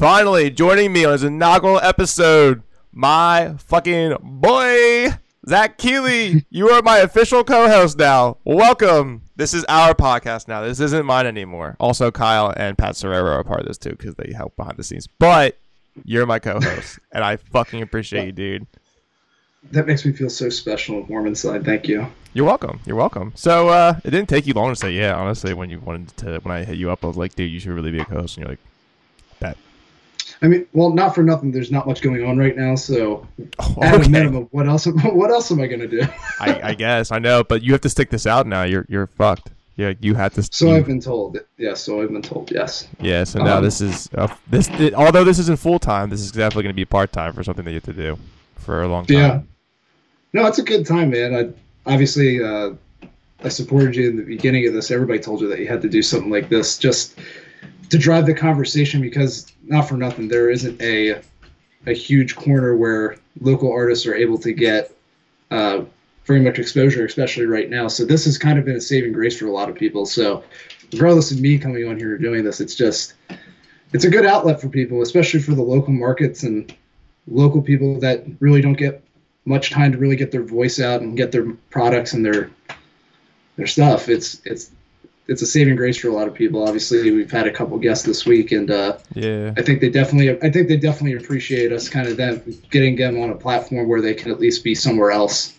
Finally, joining me on his inaugural episode, my fucking boy, Zach Keeley. You are my official co-host now. Welcome. This is our podcast now. This isn't mine anymore. Also, Kyle and Pat Serrero are part of this too because they help behind the scenes. But you're my co-host, and I fucking appreciate you, dude. That makes me feel so special and warm inside. Thank you. You're welcome. You're welcome. So it didn't take you long to say yeah. Honestly, when I hit you up, I was like, dude, you should really be a co-host, and you're like, bet. I mean, well, not for nothing. There's not much going on right now, so at a minimum, what else am I gonna do? I guess I know, but you have to stick this out now. You're fucked. Yeah, you had to. So I've been told. Yes. Yeah. So now this is although this isn't full time, this is definitely gonna be part time for something that you have to do for a long time. Yeah. No, it's a good time, man. I supported you in the beginning of this. Everybody told you that you had to do something like this just to drive the conversation, because not for nothing, there isn't a huge corner where local artists are able to get very much exposure, especially right now. So this has kind of been a saving grace for a lot of people. So regardless of me coming on here and doing this, it's a good outlet for people, especially for the local markets and local people that really don't get much time to really get their voice out and get their products and their stuff. It's a saving grace for a lot of people. Obviously, we've had a couple guests this week, and I think they definitely appreciate us kind of getting them on a platform where they can at least be somewhere else.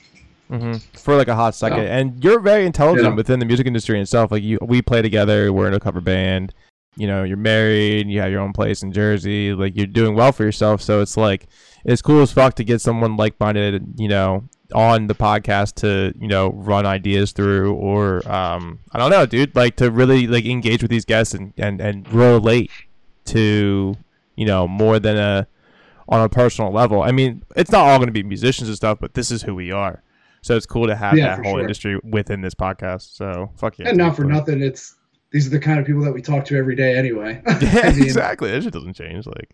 Mm-hmm. For like a hot second. Yeah. And you're very intelligent within the music industry and stuff. Like we play together. We're in a cover band. You know, you're married. You have your own place in Jersey. Like, you're doing well for yourself. So it's like, it's cool as fuck to get someone like-minded, you know, on the podcast to, you know, run ideas through, or I don't know, dude, like to really like engage with these guests and relate to, you know, more than on a personal level. I mean, it's not all going to be musicians and stuff, but this is who we are. So it's cool to have that whole industry within this podcast. So fuck yeah. And not for nothing, these are the kind of people that we talk to every day anyway. Yeah, exactly. That shit doesn't change. Like,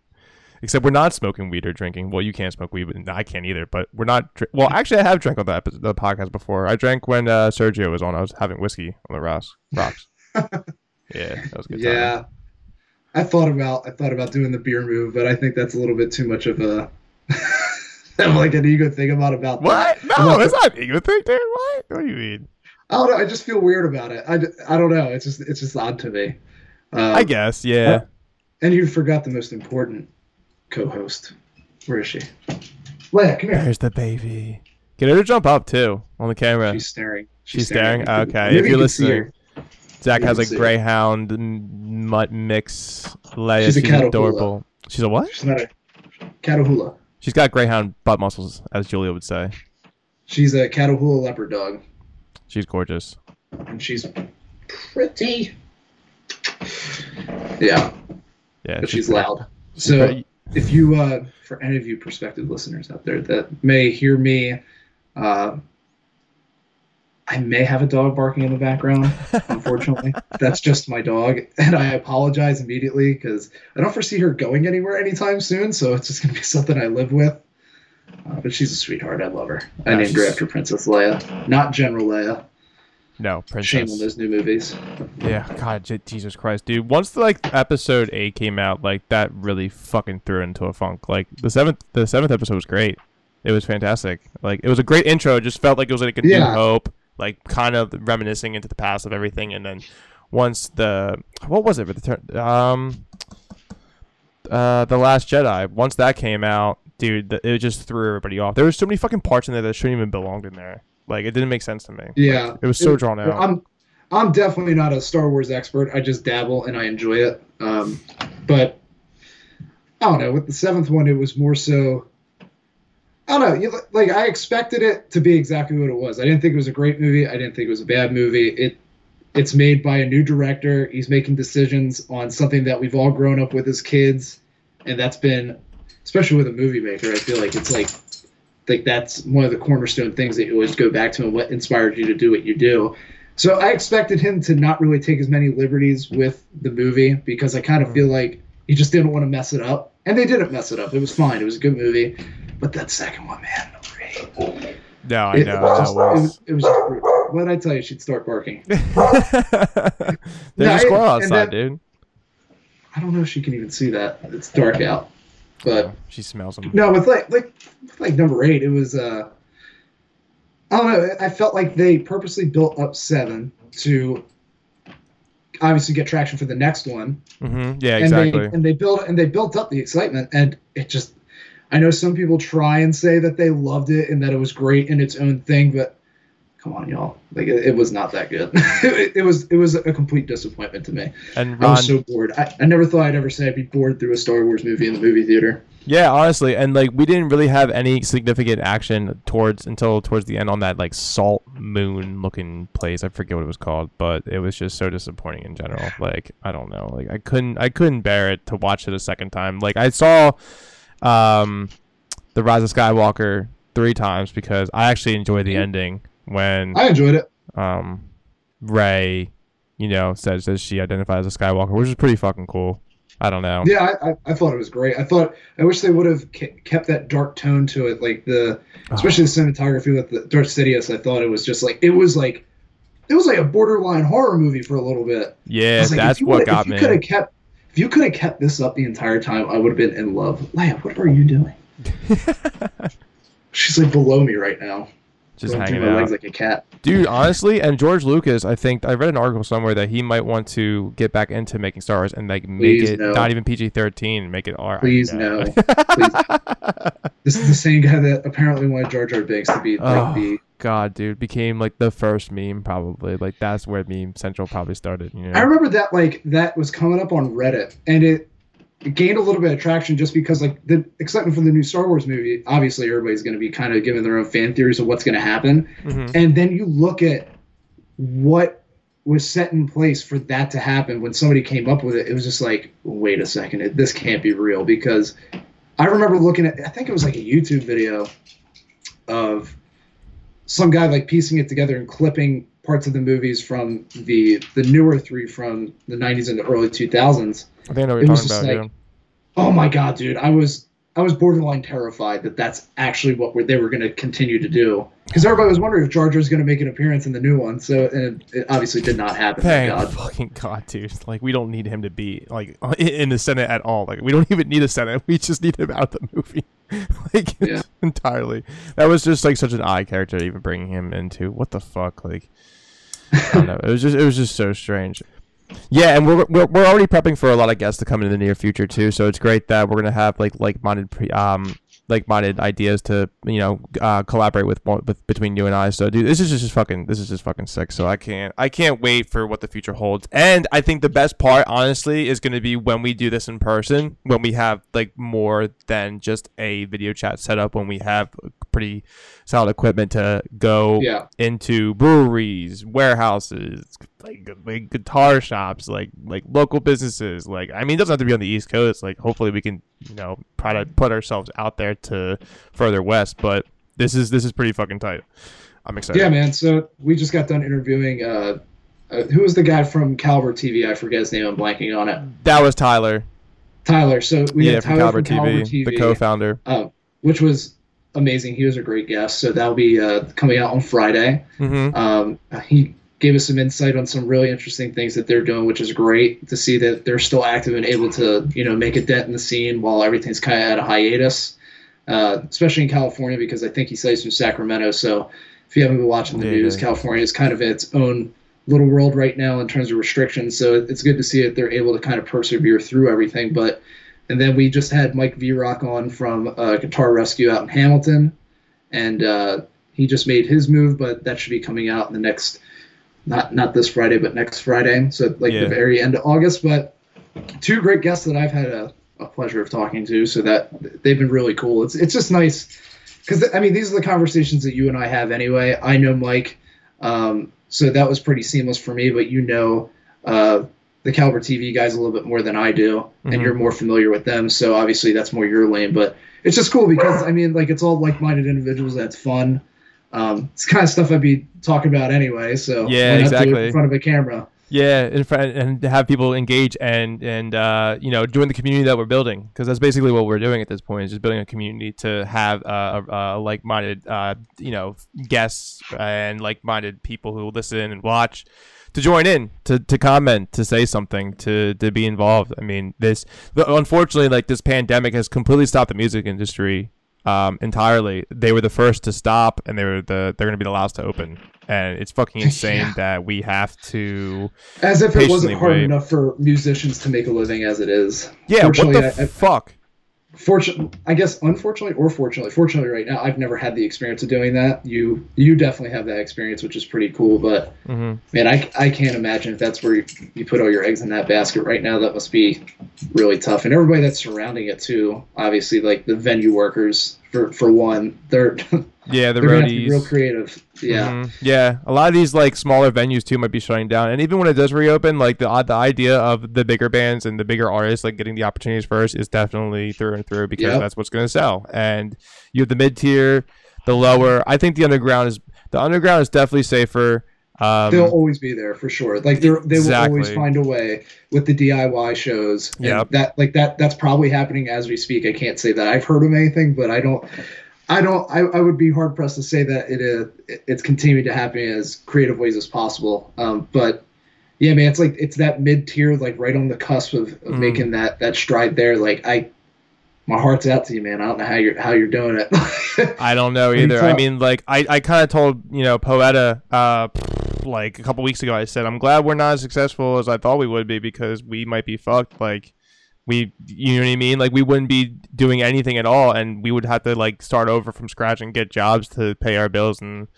except we're not smoking weed or drinking. Well, you can't smoke weed, but I can't either. But we're not. Well, actually, I have drank on the podcast before. I drank when Sergio was on. I was having whiskey on the rocks. Yeah, that was a good time. Yeah, I thought about doing the beer move, but I think that's a little bit too much of a like an ego thing. About what? That. No, it's not an ego thing, dude. What do you mean? I don't know. I just feel weird about it. I don't know. It's just odd to me. I guess, yeah. And you forgot the most important co-host. Where is she? Leia, come here. There's the baby. Get her to jump up too on the camera. She's staring. Okay, maybe if you're listening, Zach has a greyhound mutt mix. Leia, she's adorable. She's a what? She's not a catahoula. She's got greyhound butt muscles, as Julia would say. She's a catahoula leopard dog. She's gorgeous. And she's pretty. Yeah. Yeah. But she's loud. So if you, for any of you prospective listeners out there that may hear me, I may have a dog barking in the background, unfortunately. That's just my dog. And I apologize immediately because I don't foresee her going anywhere anytime soon. So it's just going to be something I live with. But she's a sweetheart. I love her. I named her after Princess Leia, not General Leia. No, Princess. Shame on those new movies. Yeah, God, Jesus Christ, dude. Once episode 8 came out, like that really fucking threw into a funk. Like the seventh episode was great. It was fantastic. Like it was a great intro. It just felt like it was like a new hope, like kind of reminiscing into the past of everything. And then once The Last Jedi. Once that came out, dude, it just threw everybody off. There were so many fucking parts in there that shouldn't even belong in there. Like, it didn't make sense to me. Yeah. Like, it was so drawn out. I'm definitely not a Star Wars expert. I just dabble and I enjoy it. But I don't know. With the seventh one, it was more so, I don't know. Like, I expected it to be exactly what it was. I didn't think it was a great movie. I didn't think it was a bad movie. It's made by a new director. He's making decisions on something that we've all grown up with as kids. And that's been, especially with a movie maker, I feel like it's like that's one of the cornerstone things that you always go back to and what inspired you to do what you do. So I expected him to not really take as many liberties with the movie because I kind of feel like he just didn't want to mess it up. And they didn't mess it up. It was fine. It was a good movie. But that second one, man. No, I know. It was just when I tell you, she'd start barking. There's a squirrel outside, dude. I don't know if she can even see that. It's dark out. But yeah, she smells them. No, with like number 8, it was I don't know. I felt like they purposely built up 7 to obviously get traction for the next one. Mm-hmm. Yeah, exactly. And they built up the excitement, and it just. I know some people try and say that they loved it and that it was great in its own thing, but come on, y'all! Like it was not that good. it was a complete disappointment to me. And Ron, I was so bored. I never thought I'd ever say I'd be bored through a Star Wars movie in the movie theater. Yeah, honestly, and like we didn't really have any significant action until towards the end on that like salt moon looking place. I forget what it was called, but it was just so disappointing in general. Like I don't know, like I couldn't bear it to watch it a second time. Like I saw, The Rise of Skywalker 3 times because I actually enjoyed the ending when I enjoyed it. Ray, you know, says she identifies as a Skywalker, which is pretty fucking cool. I don't know. Yeah, I thought it was great. I wish they would have kept that dark tone to it, like especially the cinematography with the Darth Sidious. I thought it was just like it was like a borderline horror movie for a little bit. Yeah, like, that's what got me. If you could have kept this up the entire time, I would have been in love. Leia, what are you doing? She's like below me right now. Just hanging out. Legs like a cat. Dude, honestly, and George Lucas, I think I read an article somewhere that he might want to get back into making Star Wars and like make it not even PG-13, make it R. Please no. Please. This is the same guy that apparently wanted Jar Jar Binks to be like the God, dude, became like the first meme probably. Like that's where meme central probably started. You know? I remember that like that was coming up on Reddit, and it gained a little bit of traction just because like the excitement for the new Star Wars movie. Obviously, everybody's going to be kind of giving their own fan theories of what's going to happen, and then you look at what was set in place for that to happen. When somebody came up with it, it was just like, wait a second, this can't be real because I remember looking at. I think it was like a YouTube video of. Some guy like piecing it together and clipping parts of the movies from the newer 3 from the 90s and the early 2000s. I think I know what you're talking about. Like, yeah. Oh my god, dude! I was borderline terrified that that's actually what they were going to continue to do because everybody was wondering if Jar Jar's going to make an appearance in the new one. So and it obviously did not happen. Thank fucking god, dude! Like we don't need him to be like in the Senate at all. Like we don't even need a Senate. We just need him out of the movie. Like yeah. Entirely. That was just like such an odd character, even bringing him into what the fuck. Like I don't know. It was just so strange. Yeah, and we're already prepping for a lot of guests to come in the near future too. So it's great that we're gonna have like-minded ideas to collaborate with between you and I. So dude, this is just fucking sick. So I can't wait for what the future holds. And I think the best part, honestly, is gonna be when we do this in person, when we have like more than just a video chat set up, when we have pretty solid equipment to go into breweries, warehouses. Like guitar shops, like local businesses, like I mean, it doesn't have to be on the East Coast. Like hopefully we can, try to put ourselves out there to further west. But this is pretty fucking tight. I'm excited. Yeah, man. So we just got done interviewing. Who was the guy from Calvert TV? I forget his name. I'm blanking on it. That was Tyler. So we had Tyler from Calvert TV, the co-founder, which was. Amazing. He was a great guest. So that'll be coming out on Friday. He gave us some insight on some really interesting things that they're doing, which is great to see that they're still active and able to, make a dent in the scene while everything's kind of at a hiatus, especially in California, because I think he says he's from Sacramento. So if you haven't been watching the news, California is kind of its own little world right now in terms of restrictions. So it's good to see that they're able to kind of persevere through everything. And then we just had Mike V-Rock on from Guitar Rescue out in Hamilton, and he just made his move, but that should be coming out in the next, not this Friday, but next Friday, so the very end of August. But two great guests that I've had a pleasure of talking to, so that they've been really cool. It's just nice because, I mean, these are the conversations that you and I have anyway. I know Mike, so that was pretty seamless for me, but the Calvert TV guys a little bit more than I do, and you're more familiar with them, so obviously that's more your lane. But it's just cool because I mean, like, it's all like-minded individuals. That's fun. It's the kind of stuff I'd be talking about anyway. So yeah, exactly. In front of a camera. Yeah, in front, and have people engage and join the community that we're building, because that's basically what we're doing at this point, is just building a community to have a like-minded guests and like-minded people who listen and watch. to join in, to comment, to say something, to be involved. I mean, unfortunately, like, this pandemic has completely stopped the music industry entirely. They were the first to stop, and they're going to be the last to open. And it's fucking insane that we have to, as if it wasn't hard enough for musicians to make a living as it is. Yeah, what the fuck? Fortunately, I guess, unfortunately or fortunately. Fortunately, right now, I've never had the experience of doing that. You definitely have that experience, which is pretty cool. But man, I can't imagine if that's where you put all your eggs in that basket right now. That must be really tough, and everybody that's surrounding it too. Obviously, like the venue workers for one, they're roadies. Gonna have to be real creative. Yeah, yeah. A lot of these like smaller venues too might be shutting down, and even when it does reopen, like the idea of the bigger bands and the bigger artists like getting the opportunities first is definitely through and through, because that's what's going to sell. And you have the mid tier, the lower. I think the underground is definitely safer. They'll always be there for sure. Like they will always find a way with the DIY shows. Yeah, that's probably happening as we speak. I can't say that I've heard of anything, but I would be hard pressed to say that it's continuing to happen as creative ways as possible. But yeah, man, it's like, it's that mid tier, like right on the cusp of making that stride there. Like my heart's out to you, man. I don't know how you're doing it. I don't know either. I mean, like I kind of told, Poeta, like a couple weeks ago, I said, I'm glad we're not as successful as I thought we would be, because we might be fucked. Like, you know what I mean? Like, we wouldn't be doing anything at all, and we would have to like start over from scratch and get jobs to pay our bills. And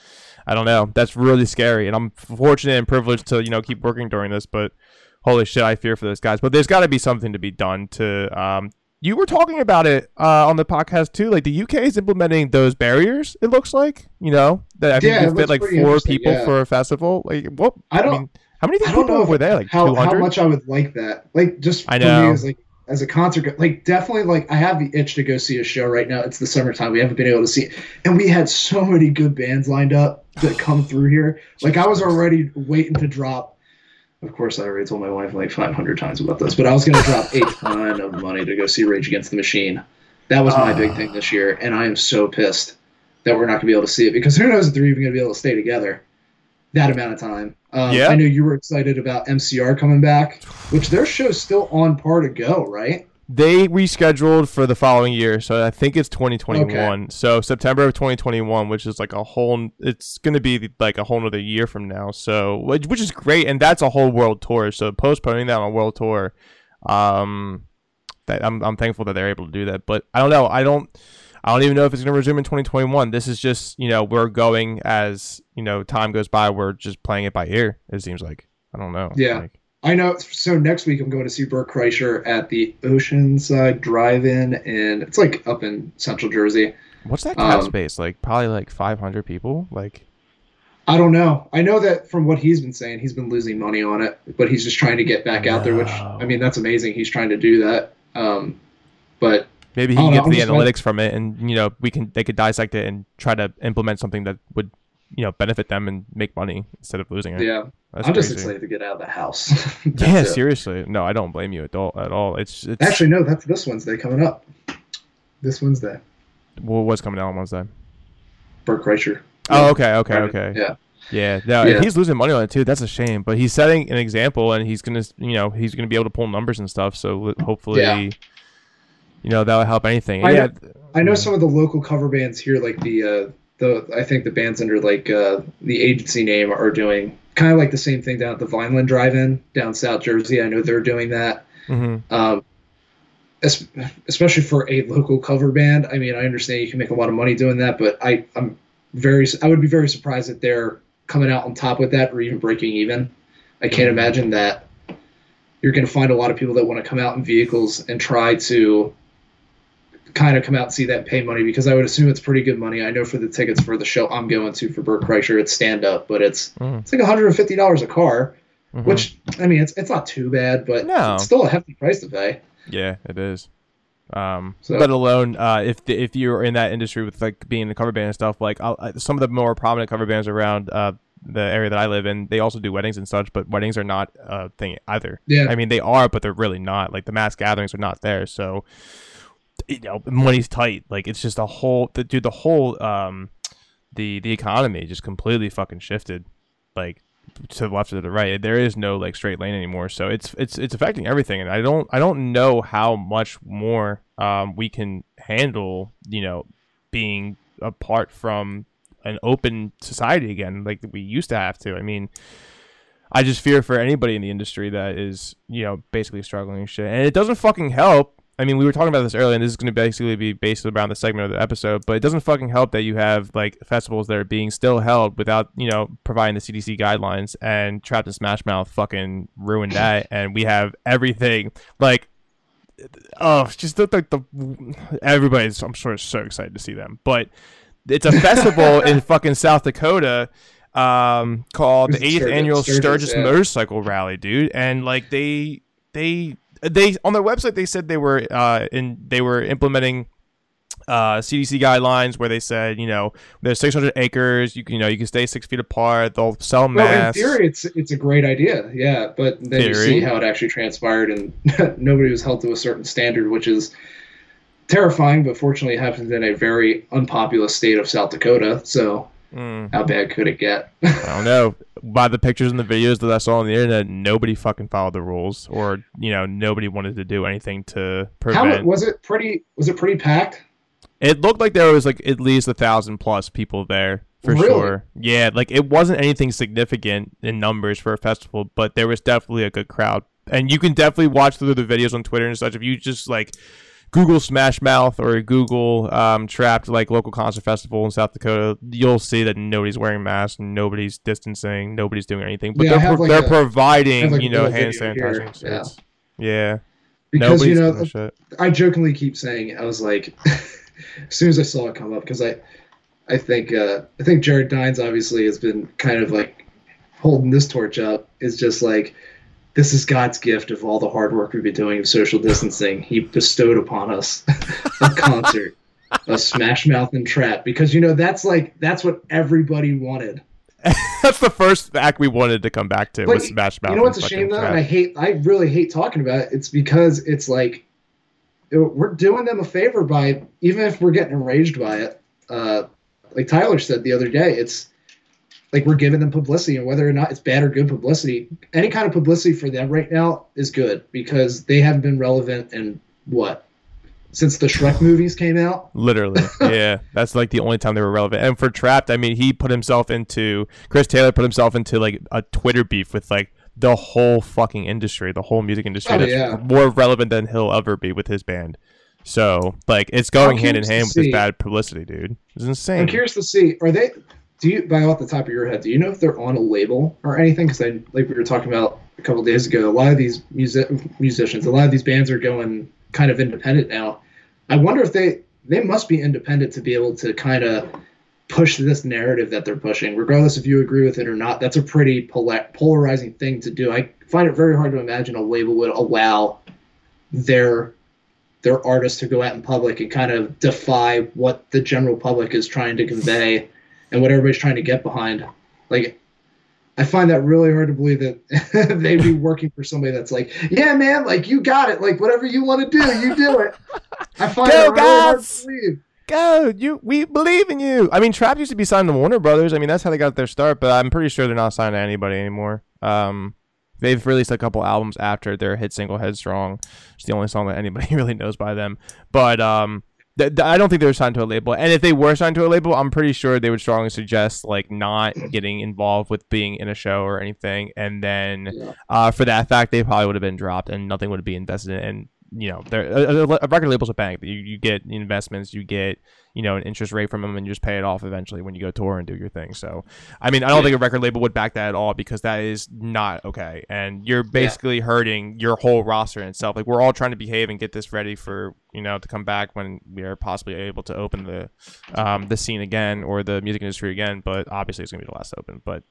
I don't know. That's really scary. And I'm fortunate and privileged to, keep working during this, but holy shit, I fear for those guys. But there's got to be something to be done to, you were talking about it on the podcast too. Like, the UK is implementing those barriers. It looks like, that I think we fit like 4 people for a festival. Like, what? How many people were there? Like, how much I would like that. Like, just for me, is like, as a concert, like, definitely, like, I have the itch to go see a show right now. It's the summertime. We haven't been able to see it. And we had so many good bands lined up that come through here. Like, I was already waiting to drop. Of course, I already told my wife like 500 times about this, but I was going to drop a ton of money to go see Rage Against the Machine. That was my big thing this year. And I am so pissed that we're not going to be able to see it, because who knows if they're even going to be able to stay together that amount of time. I know you were excited about MCR coming back, which their show's still on par to go, right? They rescheduled for the following year, so I think it's 2021. Okay. So September of 2021, which is like it's going to be like a whole other year from now. So which is great, and that's a whole world tour. So postponing that on a world tour, I'm thankful that they're able to do that. But I don't know. I don't even know if it's going to resume in 2021. This is just, we're going as, time goes by. We're just playing it by ear, it seems like. I don't know. Yeah. Like, I know. So next week I'm going to see Bert Kreischer at the Oceanside Drive-In, and it's like up in Central Jersey. What's that cap space? Like, probably like 500 people? Like, I don't know. I know that from what he's been saying, he's been losing money on it, but he's just trying to get back out there, which, I mean, that's amazing. He's trying to do that. But maybe he can get the analytics from it, and they could dissect it and try to implement something that would benefit them and make money instead of losing it. Yeah, I'm just excited to get out of the house. Yeah, seriously. No, I don't blame you at all. It's actually no. That's this Wednesday coming up. This Wednesday. Well, what's coming out on Wednesday? Bert Kreischer. Oh, okay. Yeah. Yeah, no, he's losing money on it too. That's a shame, but he's setting an example, and he's gonna, he's gonna be able to pull numbers and stuff. So hopefully. Yeah. That would help anything. I know some of the local cover bands here, like I think the bands under like the agency name are doing kind of like the same thing down at the Vineland Drive-In down South Jersey. I know they're doing that, especially for a local cover band. I mean, I understand you can make a lot of money doing that, but I would be very surprised if they're coming out on top with that or even breaking even. I can't imagine that. You're going to find a lot of people that want to come out in vehicles and try to kind of come out and see that, pay money, because I would assume it's pretty good money. I know for the tickets for the show I'm going to for Bert Kreischer, it's stand up, but it's like $150 a car, which, I mean, it's not too bad, but it's still a hefty price to pay. Yeah, it is. Let alone if you're in that industry with like being a cover band and stuff, like some of the more prominent cover bands around the area that I live in, they also do weddings and such, but weddings are not a thing either. Yeah, I mean, they are, but they're really not. Like, the mass gatherings are not there, so money's tight. Like, it's just the whole the economy just completely fucking shifted. Like, to the left or to the right. There is no like straight lane anymore, so it's affecting everything. And I don't know how much more we can handle, you know, being apart from an open society again like we used to have to. I mean, I just fear for anybody in the industry that is, you know, basically struggling and shit. And it doesn't fucking help. I mean, we were talking about this earlier, and this is going to basically be based around the segment of the episode, but it doesn't fucking help that you have, like, festivals that are being still held without, you know, providing the CDC guidelines, and Trapt and Smash Mouth fucking ruined that, and we have everything, like, oh, it's just like everybody's, I'm sure, so excited to see them, but it's a festival in fucking South Dakota, called the 8th Annual Sturgis Motorcycle Rally, dude, and, like, they on their website they said they were implementing CDC guidelines where they said, you know, there's 600 acres, you can stay 6 feet apart, they'll sell masks. Well, in theory it's a great idea, yeah, but then you see how it actually transpired, and nobody was held to a certain standard, which is terrifying, but fortunately it happened in a very unpopulous state of South Dakota, so how bad could it get? I don't know. By the pictures and the videos that I saw on the internet, nobody fucking followed the rules, or, you know, nobody wanted to do anything to prevent. How was it pretty packed? It looked like there was like at least 1,000+ people there for sure. Yeah, like it wasn't anything significant in numbers for a festival, but there was definitely a good crowd, and you can definitely watch through the videos on Twitter and such. If you just like Google Smash Mouth or Google Trapt like local concert festival in South Dakota, you'll see that nobody's wearing masks, nobody's distancing, nobody's doing anything. But yeah, they're providing, like, you know, hand sanitizer. Yeah. Yeah. Because, you know, I jokingly keep saying, I was like, as soon as I saw it come up, because I think Jared Dines obviously has been kind of like holding this torch up. It's just like, this is God's gift of all the hard work we've been doing of social distancing. He bestowed upon us a concert of Smash Mouth and Trapt, because, you know, that's what everybody wanted. That's the first act we wanted to come back to, was Smash Mouth. You know what's a shame though, Trapt. And I really hate talking about it. It's because it's like we're doing them a favor by it, even if we're getting enraged by it. Like Tyler said the other day, it's like we're giving them publicity, and whether or not it's bad or good publicity, any kind of publicity for them right now is good, because they haven't been relevant in what? Since the Shrek movies came out? Literally. Yeah. That's like the only time they were relevant. And for Trapt, I mean, Chris Taylor put himself into like a Twitter beef with like the whole fucking industry, the whole music industry. Oh, that's more relevant than he'll ever be with his band. So like it's going hand in hand with this bad publicity, dude. It's insane. I'm curious to see, by off the top of your head, do you know if they're on a label or anything? Because we were talking about a couple of days ago, a lot of these musicians, a lot of these bands are going kind of independent now. I wonder if they must be independent to be able to kind of push this narrative that they're pushing, regardless if you agree with it or not. That's a pretty polarizing thing to do. I find it very hard to imagine a label would allow their artists to go out in public and kind of defy what the general public is trying to convey. And what everybody's trying to get behind. Like, I find that really hard to believe that they'd be working for somebody that's like, yeah, man, like, you got it. Like, whatever you want to do, you do it. I find that really hard to believe. Go, we believe in you. I mean, Trapt used to be signed to Warner Brothers. I mean, that's how they got their start, but I'm pretty sure they're not signed to anybody anymore. They've released a couple albums after their hit single, Headstrong. It's the only song that anybody really knows by them. But, I don't think they were signed to a label, and if they were signed to a label, I'm pretty sure they would strongly suggest like not getting involved with being in a show or anything, and then for that fact, they probably would have been dropped, and nothing would be invested in. And you know, a record label's a bank. You get investments, you get, you know, an interest rate from them, and you just pay it off eventually when you go tour and do your thing. So, I mean, I don't think a record label would back that at all, because that is not okay, and you're basically hurting your whole roster in itself. Like, we're all trying to behave and get this ready for, you know, to come back when we are possibly able to open the scene again, or the music industry again. But obviously, it's gonna be the last open. But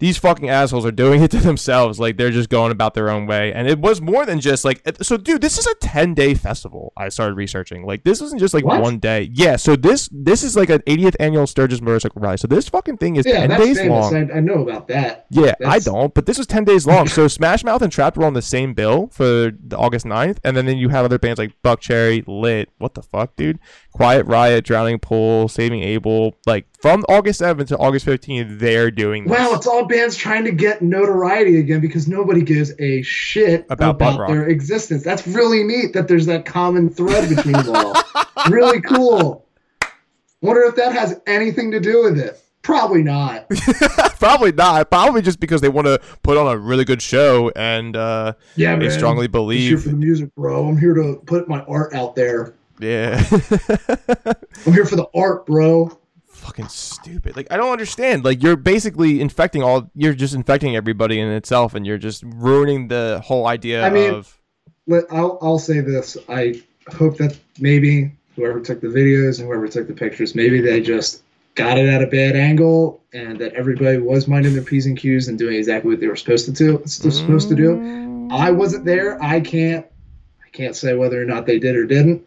these fucking assholes are doing it to themselves. Like, they're just going about their own way. And it was more than just like, so dude, this is a 10-day festival. I started researching. Like, this isn't just like one day. Yeah. So this is like an 80th annual Sturgis Motorcycle Rally. So this fucking thing is 10 days long. I know about that. Yeah, I don't. But this was 10 days long. So Smash Mouth and Trapt were on the same bill for August 9th. And then you have other bands like Buckcherry, Lit, what the fuck, dude? Quiet Riot, Drowning Pool, Saving Abel, like From August 7th to August 15th, they're doing this. Well, it's all bands trying to get notoriety again because nobody gives a shit about their existence. That's really neat that there's that common thread between them all. Really cool. Wonder if that has anything to do with it. Probably not. Probably not. Probably just because they want to put on a really good show and they strongly believe. I'm here for the music, bro. I'm here to put my art out there. Yeah. I'm here for the art, bro. Fucking stupid. Like, I don't understand. Like, you're basically infecting everybody in itself, and you're just ruining the whole idea of. I'll say this. I hope that maybe whoever took the videos and whoever took the pictures, maybe they just got it at a bad angle, and that everybody was minding their P's and Q's and doing exactly what they were supposed to do. I wasn't there. I can't say whether or not they did or didn't.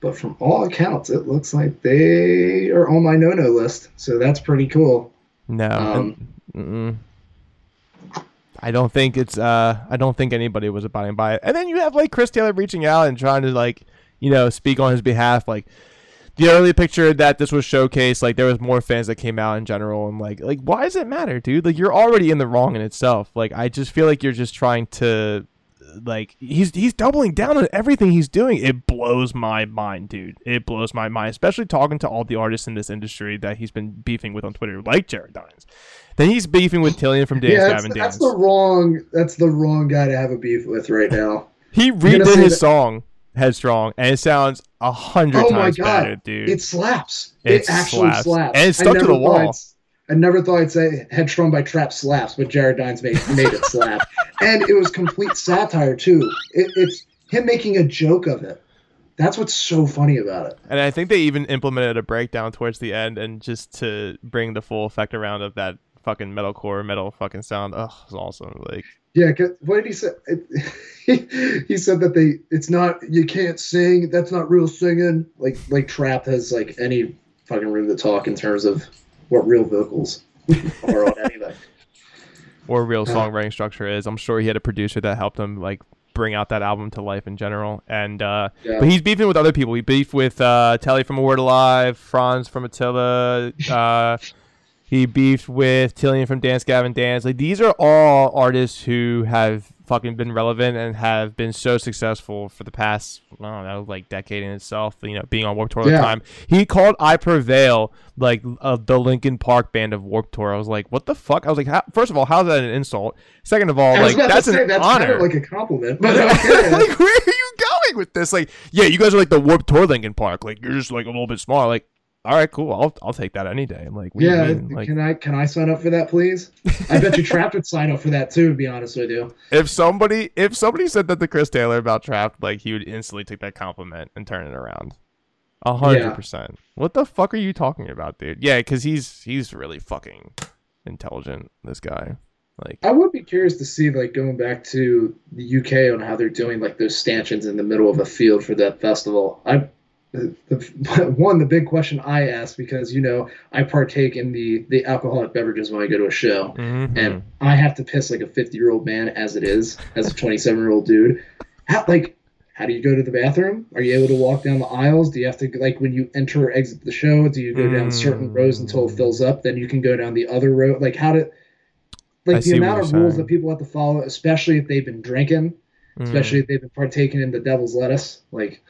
But from all accounts, it looks like they are on my no-no list. So that's pretty cool. No, I don't think it's. I don't think anybody was abiding by it. And then you have like Chris Taylor reaching out and trying to speak on his behalf. Like the early picture that this was showcased, like there was more fans that came out in general. And like why does it matter, dude? Like you're already in the wrong in itself. Like I just feel like you're just trying to. Like he's doubling down on everything he's doing. It blows my mind, dude. It blows my mind, especially talking to all the artists in this industry that he's been beefing with on Twitter, like Jared Dines. Then he's beefing with Tillian from Dance Gavin Dance. That's the wrong guy to have a beef with right now. He redid his song Headstrong, and it sounds 100 times better, dude. It slaps. It actually slaps. And it's stuck to the wall. I never thought I'd say Headstrong by Trapt slaps, but Jared Dines made it slap. And it was complete satire, too. It's him making a joke of it. That's what's so funny about it. And I think they even implemented a breakdown towards the end, and just to bring the full effect around of that fucking metalcore, metal fucking sound. Oh, it's awesome. Like, yeah, what did he say? He said that it's not, you can't sing. That's not real singing. Like Trapt has like any fucking room to talk in terms of what real vocals are on anything, or real songwriting structure is. I'm sure he had a producer that helped him like bring out that album to life in general. And but he's beefing with other people. He beefed with Telly from A Word Alive, Franz from Attila. He beefed with Tillian from Dance Gavin Dance. Like these are all artists who have fucking been relevant and have been so successful for the past, I don't know, like decade in itself, you know, being on Warped Tour all the time. He called I Prevail like the Linkin Park band of Warped Tour. I was like, what the fuck? I was like, first of all, how's that an insult? Second of all, like that's honor. Kind of like a compliment. But okay. Like, where are you going with this? Like, yeah, you guys are like the Warped Tour Linkin Park. Like you're just like a little bit smaller. Like, all right, cool. I'll take that any day. I'm like, yeah. Like, can I sign up for that, please? I bet you Trapt would sign up for that too. To be honest with you, if somebody said that to Chris Taylor about Trapt, like he would instantly take that compliment and turn it around. 100%. What the fuck are you talking about, dude? Yeah, because he's really fucking intelligent. This guy. Like, I would be curious to see, like, going back to the UK on how they're doing, like, those stanchions in the middle of a field for that festival. The big question I ask, because, you know, I partake in the alcoholic beverages when I go to a show, and I have to piss like a 50-year-old man as it is, as a 27-year-old dude. How do you go to the bathroom? Are you able to walk down the aisles? Do you have to, like, when you enter or exit the show, do you go down certain rows until it fills up? Then you can go down the other row. Like, the amount of rules that people have to follow, especially if they've been drinking. Especially if they've been partaking in the devil's lettuce. Like,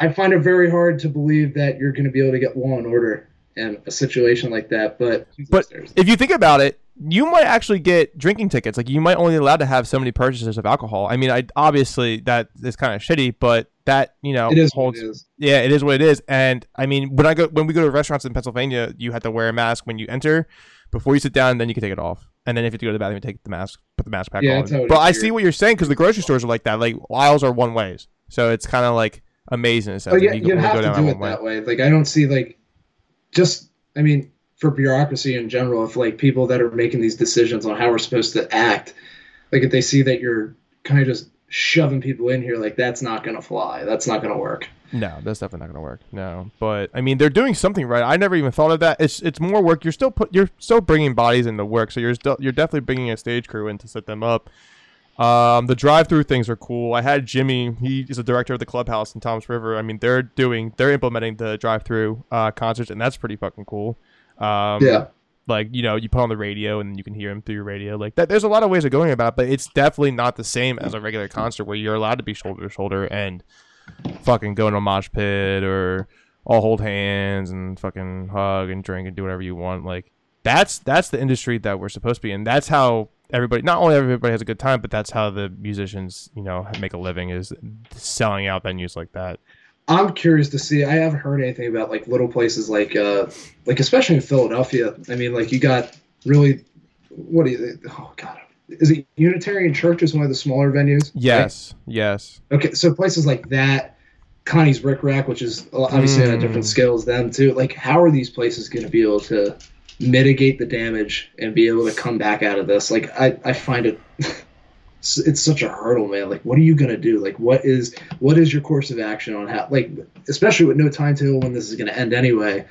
I find it very hard to believe that you're going to be able to get law and order in a situation like that. But if you think about it, you might actually get drinking tickets. Like, you might only be allowed to have so many purchases of alcohol. I mean, obviously that is kind of shitty, but that, you know, it is. Yeah, it is what it is. And I mean, when we go to restaurants in Pennsylvania, you have to wear a mask when you enter, before you sit down, and then you can take it off. And then if you have to go to the bathroom, you take the mask, put the mask back on. But I see what you're saying, because the grocery stores are like that. Like, aisles are one ways. So it's kind of like amazing. So you have to do it that way. Like, I don't see, like, just, I mean, for bureaucracy in general, if, like, people that are making these decisions on how we're supposed to act, like, if they see that you're kind of just shoving people in here, like, that's not going to fly. That's not going to work. No, that's definitely not going to work. No, but I mean, they're doing something right. I never even thought of that. It's more work. You're still bringing bodies into work, so you're definitely bringing a stage crew in to set them up. The drive-through things are cool. I had Jimmy. He is the director of the Clubhouse in Tom's River. I mean, they're implementing the drive-through concerts, and that's pretty fucking cool. Yeah. Like, you know, you put on the radio and you can hear him through your radio like that. There's a lot of ways of going about it, but it's definitely not the same as a regular concert where you're allowed to be shoulder to shoulder and fucking go in a mosh pit or all hold hands and fucking hug and drink and do whatever you want. Like that's the industry that we're supposed to be in. That's how everybody, not only everybody has a good time, but that's how the musicians, you know, make a living, is selling out venues like that. I'm curious to see. I haven't heard anything about like little places like especially in Philadelphia. I mean, like you got really, what do you? Oh God, is it Unitarian Church is one of the smaller venues? Yes, right? Yes. Okay, so places like that, Connie's Rick Rack, which is obviously on a different scale as them too. Like, how are these places going to be able to mitigate the damage and be able to come back out of this? Like, I find it. It's such a hurdle, man. Like, what are you gonna do? Like, what is your course of action on how? Like, especially with no time to know when this is gonna end anyway.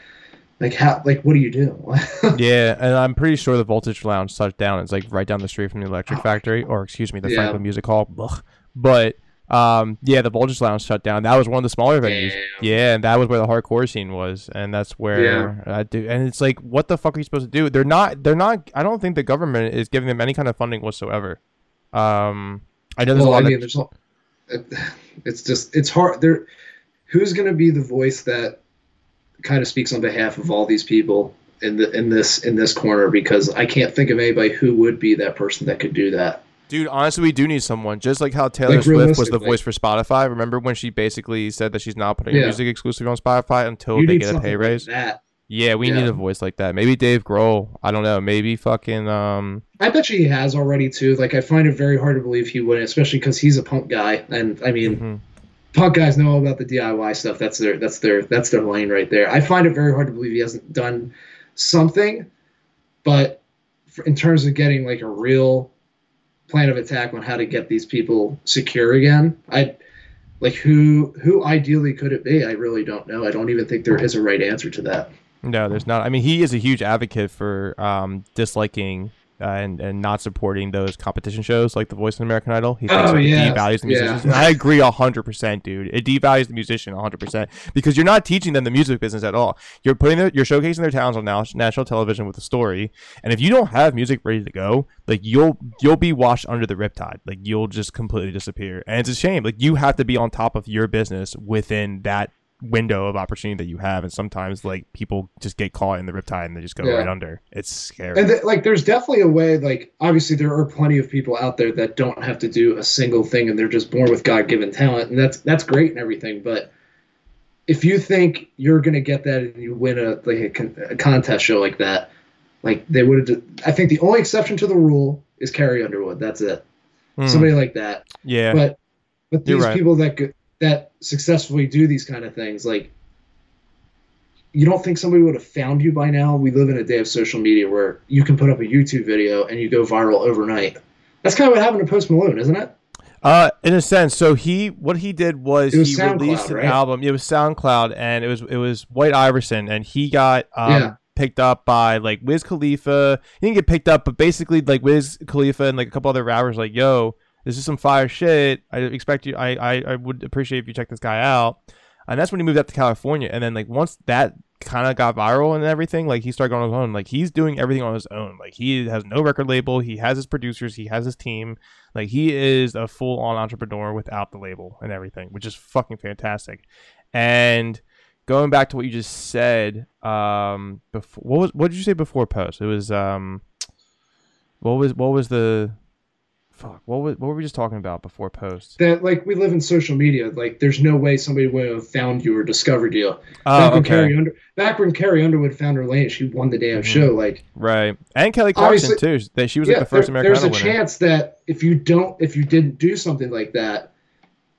Like, how? Like, what do you do? Yeah, and I'm pretty sure the Voltage Lounge shut down. It's like right down the street from the Electric Factory, or excuse me, the Franklin Music Hall. Ugh. But yeah, the Voltage Lounge shut down. That was one of the smaller venues. Yeah, and that was where the hardcore scene was, and that's where I do. And it's like, what the fuck are you supposed to do? They're not. I don't think the government is giving them any kind of funding whatsoever. I know there's a lot. I mean, it's just, it's hard. There, who's going to be the voice that kind of speaks on behalf of all these people in this corner? Because I can't think of anybody who would be that person that could do that. Dude, honestly, we do need someone. Just like how Taylor Swift was the voice for Spotify. Remember when she basically said that she's not putting music exclusively on Spotify until they get a pay raise? Like that. Yeah, we need a voice like that. Maybe Dave Grohl. I don't know. Maybe fucking... I bet you he has already, too. Like, I find it very hard to believe he wouldn't, especially because he's a punk guy. And, I mean, punk guys know all about the DIY stuff. That's their lane right there. I find it very hard to believe he hasn't done something. But in terms of getting, like, a real plan of attack on how to get these people secure again, like, who ideally could it be? I really don't know. I don't even think there is a right answer to that. No, there's not. I mean, he is a huge advocate for disliking and not supporting those competition shows like The Voice and American Idol. He thinks it devalues the musicians. And I agree 100%, dude. It devalues the musician 100% because you're not teaching them the music business at all. You're putting you're showcasing their talents on national television with a story, and if you don't have music ready to go, like you'll be washed under the riptide. Like you'll just completely disappear, and it's a shame. Like you have to be on top of your business within that window of opportunity that you have, and sometimes like people just get caught in the riptide and they just go right under. It's scary. And like there's definitely a way, like obviously there are plenty of people out there that don't have to do a single thing and they're just born with God-given talent, and that's great and everything, but if you think you're gonna get that and you win a contest show like that, like they would have. I think the only exception to the rule is Carrie Underwood. That's it. Somebody like that. Yeah, but these people that successfully do these kind of things, like you don't think somebody would have found you by now? We live in a day of social media where you can put up a YouTube video and you go viral overnight. That's kind of what happened to Post Malone, isn't it? In a sense. So what he did was he released an album. It was SoundCloud, and it was White Iverson, and he got picked up by like Wiz Khalifa. He didn't get picked up, but basically like Wiz Khalifa and like a couple other rappers like, yo, this is some fire shit. I expect you. I would appreciate if you check this guy out. And that's when he moved out to California. And then like once that kind of got viral and everything, like he started going on his own. Like he's doing everything on his own. Like he has no record label. He has his producers. He has his team. Like he is a full on entrepreneur without the label and everything, which is fucking fantastic. And going back to what you just said, before what did you say before Post? It was what was the fuck, what were we just talking about before Post? That like we live in social media, like there's no way somebody would have found you or discovered you. Back when Carrie Underwood found her lane, she won the damn show. Like right, and Kelly Clarkson too. That she was like the first American Idol winner. There's a chance that if you didn't do something like that,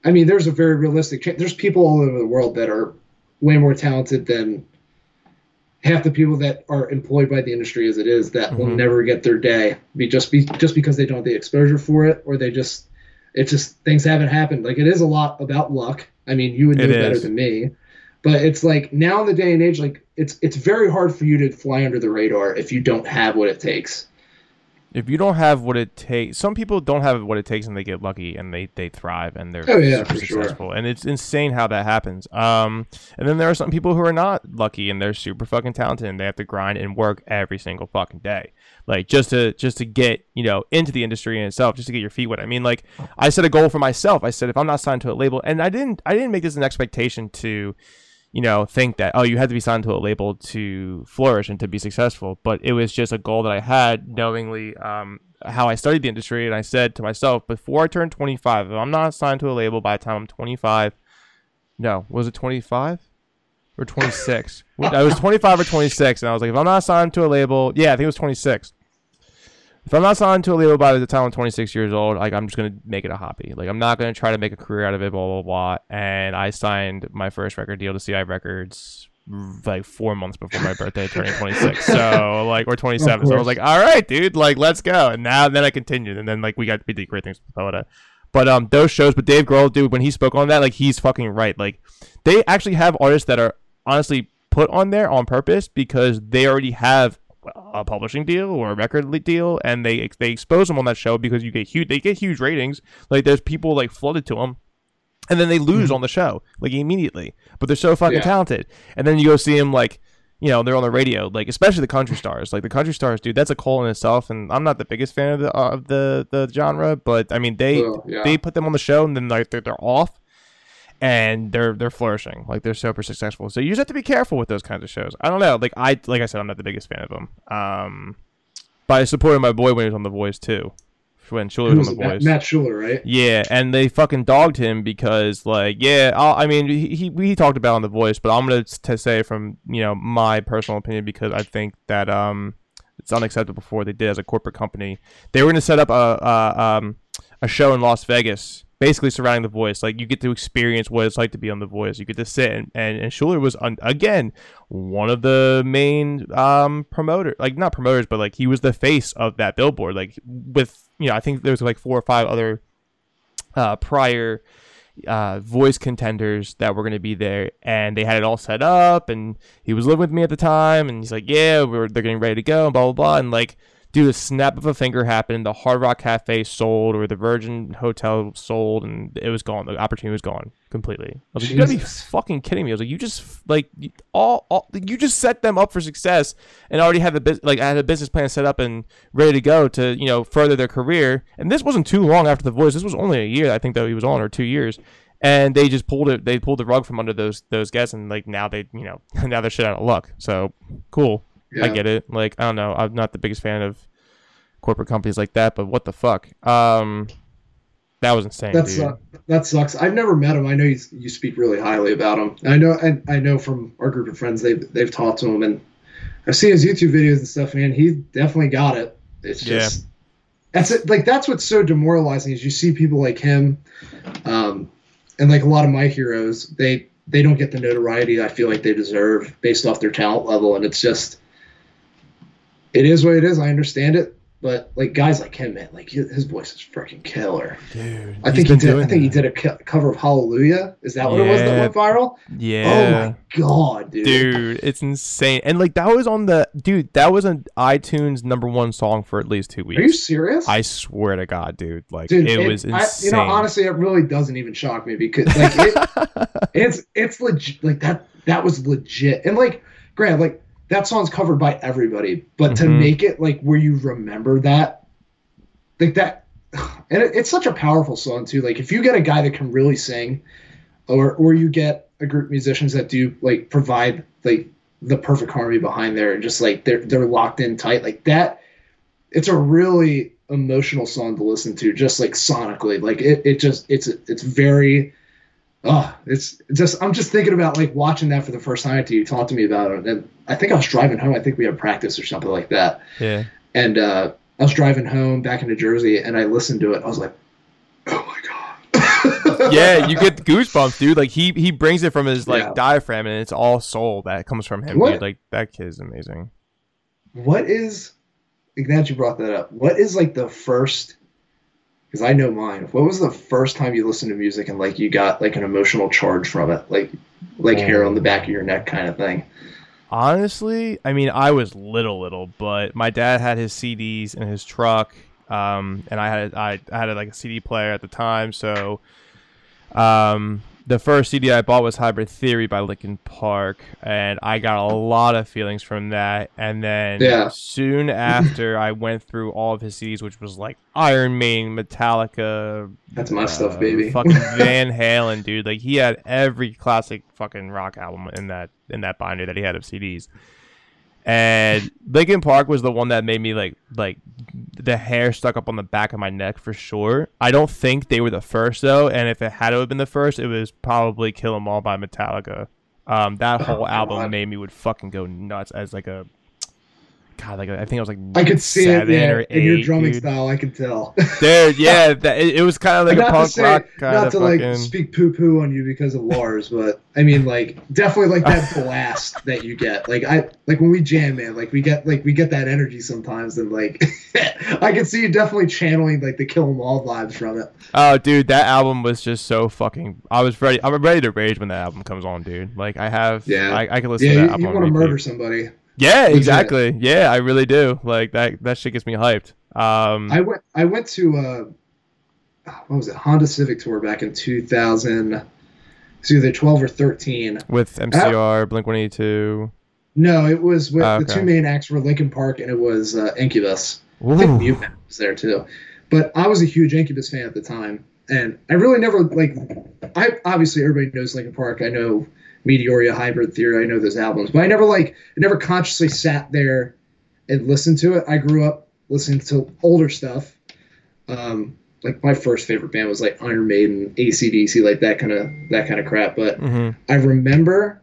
I mean, there's a very realistic chance. There's people all over the world that are way more talented than half the people that are employed by the industry as it is that will never get their day just because they don't have the exposure for it, or it's just things haven't happened. Like it is a lot about luck. I mean, you would know better than me, but it's like now in the day and age, like it's very hard for you to fly under the radar if you don't have what it takes. If you don't have what it takes, some people don't have what it takes and they get lucky and they thrive and they're successful. Sure. And it's insane how that happens. And then there are some people who are not lucky and they're super fucking talented and they have to grind and work every single fucking day. Like just to get, you know, into the industry in itself, just to get your feet wet. I mean, like I set a goal for myself. I said, if I'm not signed to a label, and I didn't make this an expectation to, you know, think that, oh, you had to be signed to a label to flourish and to be successful. But it was just a goal that I had knowingly how I studied the industry. And I said to myself, before I turn 25, if I'm not signed to a label by the time I'm 25, no, was it 25 or 26? I was 25 or 26. And I was like, if I'm not signed to a label, yeah, I think it was 26. If I'm not signed to a label by the time I'm 26 years old, like I'm just gonna make it a hobby. Like I'm not gonna try to make a career out of it, blah blah blah. And I signed my first record deal to CI Records like 4 months before my birthday, turning 26. So like, or 27. So I was like, all right, dude, like let's go. And now then I continued, and then like we got to do great things with Dakota. But those shows, but Dave Grohl, dude, when he spoke on that, like he's fucking right. Like they actually have artists that are honestly put on there on purpose because they already have a publishing deal or a record deal, and they expose them on that show because they get huge ratings. Like there's people like flooded to them, and then they lose on the show like immediately. But they're so fucking talented, and then you go see them like, you know, they're on the radio, like especially the country stars. Like the country stars, dude, that's a call in itself. And I'm not the biggest fan of the genre, but I mean they put them on the show, and then like they're off. And they're flourishing, like they're super successful. So you just have to be careful with those kinds of shows. I don't know, like I said, I'm not the biggest fan of them. But I supported my boy when he was on The Voice too, when Schuler was on The Voice. Matt Schuler, right? Yeah, and they fucking dogged him because, like, yeah, I mean he talked about it on The Voice, but I'm gonna say from, you know, my personal opinion, because I think that it's unacceptable for what they did as a corporate company. They were gonna set up a show in Las Vegas, basically surrounding The Voice. Like you get to experience what it's like to be on The Voice. You get to sit and Schuler was again one of the main promoters, like not promoters, but like he was the face of that billboard. Like with, you know, I think there's like 4 or 5 other prior Voice contenders that were going to be there, and they had it all set up. And he was living with me at the time, and he's like, yeah, they're getting ready to go, and blah blah blah, and like, dude, a snap of a finger happened. The Hard Rock Cafe sold, or the Virgin Hotel sold, and it was gone. The opportunity was gone completely. I was like, you gotta be fucking kidding me. I was like, you just like you just set them up for success, and already have a business plan set up and ready to go to, you know, further their career. And this wasn't too long after The Voice. This was only a year, I think, that he was on, or 2 years. And they just pulled it. They pulled the rug from under those guys, and like now they, you know, now they're shit out of luck. So cool. Yeah. I get it. Like, I don't know. I'm not the biggest fan of corporate companies like that, but what the fuck? That was insane. That sucks. I've never met him. I know you speak really highly about him. I know from our group of friends, they've talked to him, and I've seen his YouTube videos and stuff, man. He definitely got it. It's just, that's it. Like, that's what's so demoralizing is you see people like him, and like a lot of my heroes, they don't get the notoriety I feel like they deserve based off their talent level. And it's just, it is what it is. I understand it, but like guys like him, man, like his voice is freaking killer. Dude, I think he did a cover of Hallelujah. Is that what it was that went viral? Yeah. Oh my god, dude. Dude, it's insane. And like that was an iTunes #1 song for at least 2 weeks. Are you serious? I swear to god, dude. Like it was insane. You know, honestly, it really doesn't even shock me because like it's legit. Like that was legit. And like, Grant, like, that song's covered by everybody, but to make it like where you remember that, like that, and it's such a powerful song too. Like if you get a guy that can really sing, or you get a group of musicians that do like provide like the perfect harmony behind there, and just like they're locked in tight like that, it's a really emotional song to listen to, just like sonically. Like it's very. Oh, it's just, I'm just thinking about like watching that for the first time after you talked to me about it. And I think I was driving home. I think we had practice or something like that. Yeah. And I was driving home back in New Jersey, and I listened to it. I was like, oh my god. Yeah, you get goosebumps, dude. Like he brings it from his like diaphragm, and it's all soul that comes from him. Dude. Like that kid is amazing. What is, glad you brought that up. What is like the first, because I know mine. What was the first time you listened to music and like you got like an emotional charge from it, like hair on the back of your neck kind of thing? Honestly, I mean, I was little, but my dad had his CDs in his truck, and I had like a CD player at the time. So, the first CD I bought was Hybrid Theory by Linkin Park, and I got a lot of feelings from that. And then soon after, I went through all of his CDs, which was like Iron Maiden, Metallica. That's my stuff, baby. Fucking Van Halen, dude. Like, he had every classic fucking rock album in that binder that he had of CDs. And Linkin Park was the one that made me like the hair stuck up on the back of my neck for sure. I don't think they were the first though, and if it had to have been the first, it was probably "Kill 'Em All" by Metallica. That whole album made me would fucking go nuts as like a god. Like I think I was like I could see it or in your drumming style. I could tell, dude. Yeah, it was kind of like a punk rock kind of. Not to like speak poo poo on you because of Lars, but I mean like definitely like that blast that you get. Like I like when we jam, man. Like we get that energy sometimes, and like I could see you definitely channeling like the Kill 'Em All vibes from it. Oh, dude, that album was just so fucking. I'm ready to rage when that album comes on, dude. Like I have. Yeah. I can listen to that album. You want to murder somebody. Yeah, exactly. Yeah, I really do. Like that shit gets me hyped. I went to what was it? Honda Civic Tour back in 2000. It was either 12 or 13 with MCR, Blink-182. No, it was with the two main acts were Linkin Park and it was Incubus. Ooh. I think Mute was there too. But I was a huge Incubus fan at the time, and I really never like. I obviously everybody knows Linkin Park. I know. Meteoria, Hybrid Theory, I know those albums, but I never consciously sat there and listened to it. I grew up listening to older stuff. Like my first favorite band was like Iron Maiden, AC/DC, like that kind of crap. But I remember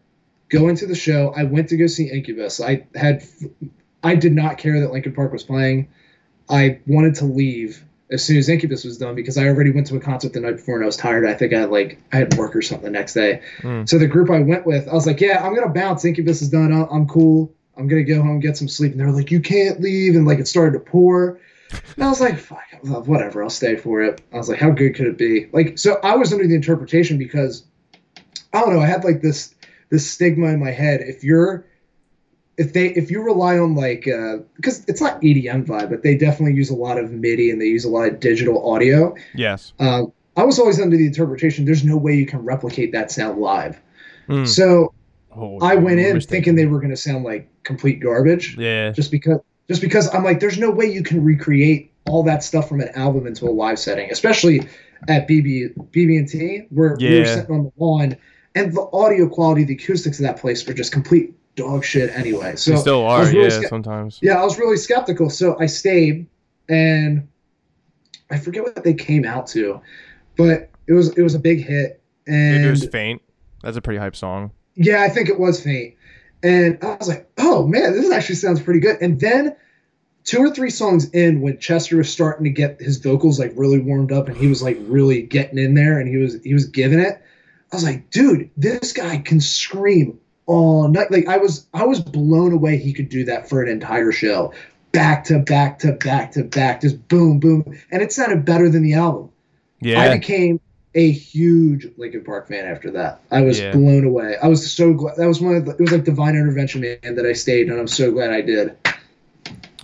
going to the show. I went to go see Incubus. I did not care that Linkin Park was playing. I wanted to leave as soon as Incubus was done, because I already went to a concert the night before and I was tired. I think I had work or something the next day. So the group I went with, I was like, yeah, I'm going to bounce. Incubus is done. I'm cool. I'm going to go home, get some sleep. And they were like, you can't leave. And like, it started to pour. And I was like, fuck, whatever. I'll stay for it. I was like, how good could it be? Like, so I was under the interpretation because I don't know. I had like this stigma in my head. If you rely on like because it's not EDM vibe, but they definitely use a lot of MIDI and they use a lot of digital audio. Yes. I was always under the interpretation there's no way you can replicate that sound live. So I went in thinking they were going to sound like complete garbage. Yeah. Just because I'm like, there's no way you can recreate all that stuff from an album into a live setting, especially at BB&T where we were sitting on the lawn and the audio quality, the acoustics of that place were just complete dog shit anyway. So they still are, really sometimes. Yeah, I was really skeptical, so I stayed, and I forget what they came out to, but it was a big hit. And it was Faint. That's a pretty hype song. Yeah, I think it was Faint. And I was like, oh man, this actually sounds pretty good. And then 2 or 3 songs in, when Chester was starting to get his vocals like really warmed up and he was like really getting in there and he was giving it, I was like, dude, this guy can scream all night. Like I was blown away he could do that for an entire show, back to back to back to back, just boom boom, and it sounded better than the album. Yeah, I became a huge Linkin Park fan after that. I was blown away. I was so glad. That was it was like divine intervention, man, that I stayed, and I'm so glad I did.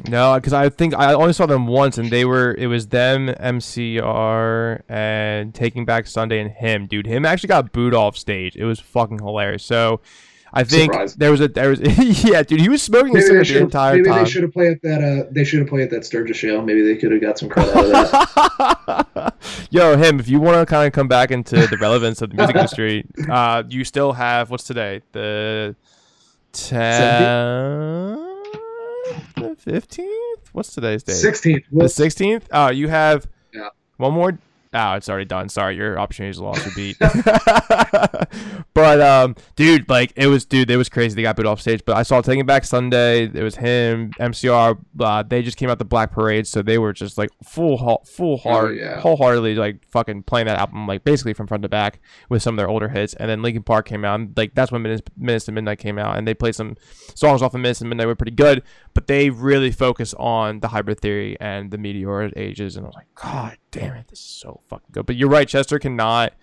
No, because I think I only saw them once, and it was them, MCR, and Taking Back Sunday, and him. Dude, him actually got booed off stage. It was fucking hilarious. So I think there was yeah, dude, he was smoking cigarettes the entire time. Maybe they should have played that. They should have played that Sturgis show. Maybe they could have got some credit out of that. Yo, him. If you want to kind of come back into the relevance of the music industry, you still have what's today the 15th. What's today's date? 16th. The 16th. Oh, you have one more. Oh, it's already done. Sorry, your opportunity's lost. You beat. But dude, like it was crazy. They got booed off stage. But I saw Taking Back Sunday. It was him, MCR. They just came out the Black Parade, so they were just like wholeheartedly like fucking playing that album, like basically from front to back with some of their older hits. And then Linkin Park came out, and like that's when Minutes to Midnight came out, and they played some songs off of Minutes to Midnight were pretty good. But they really focus on the Hybrid Theory and the Meteor Ages, and I was like, god damn it, this is so fucking good. But you're right, Chester cannot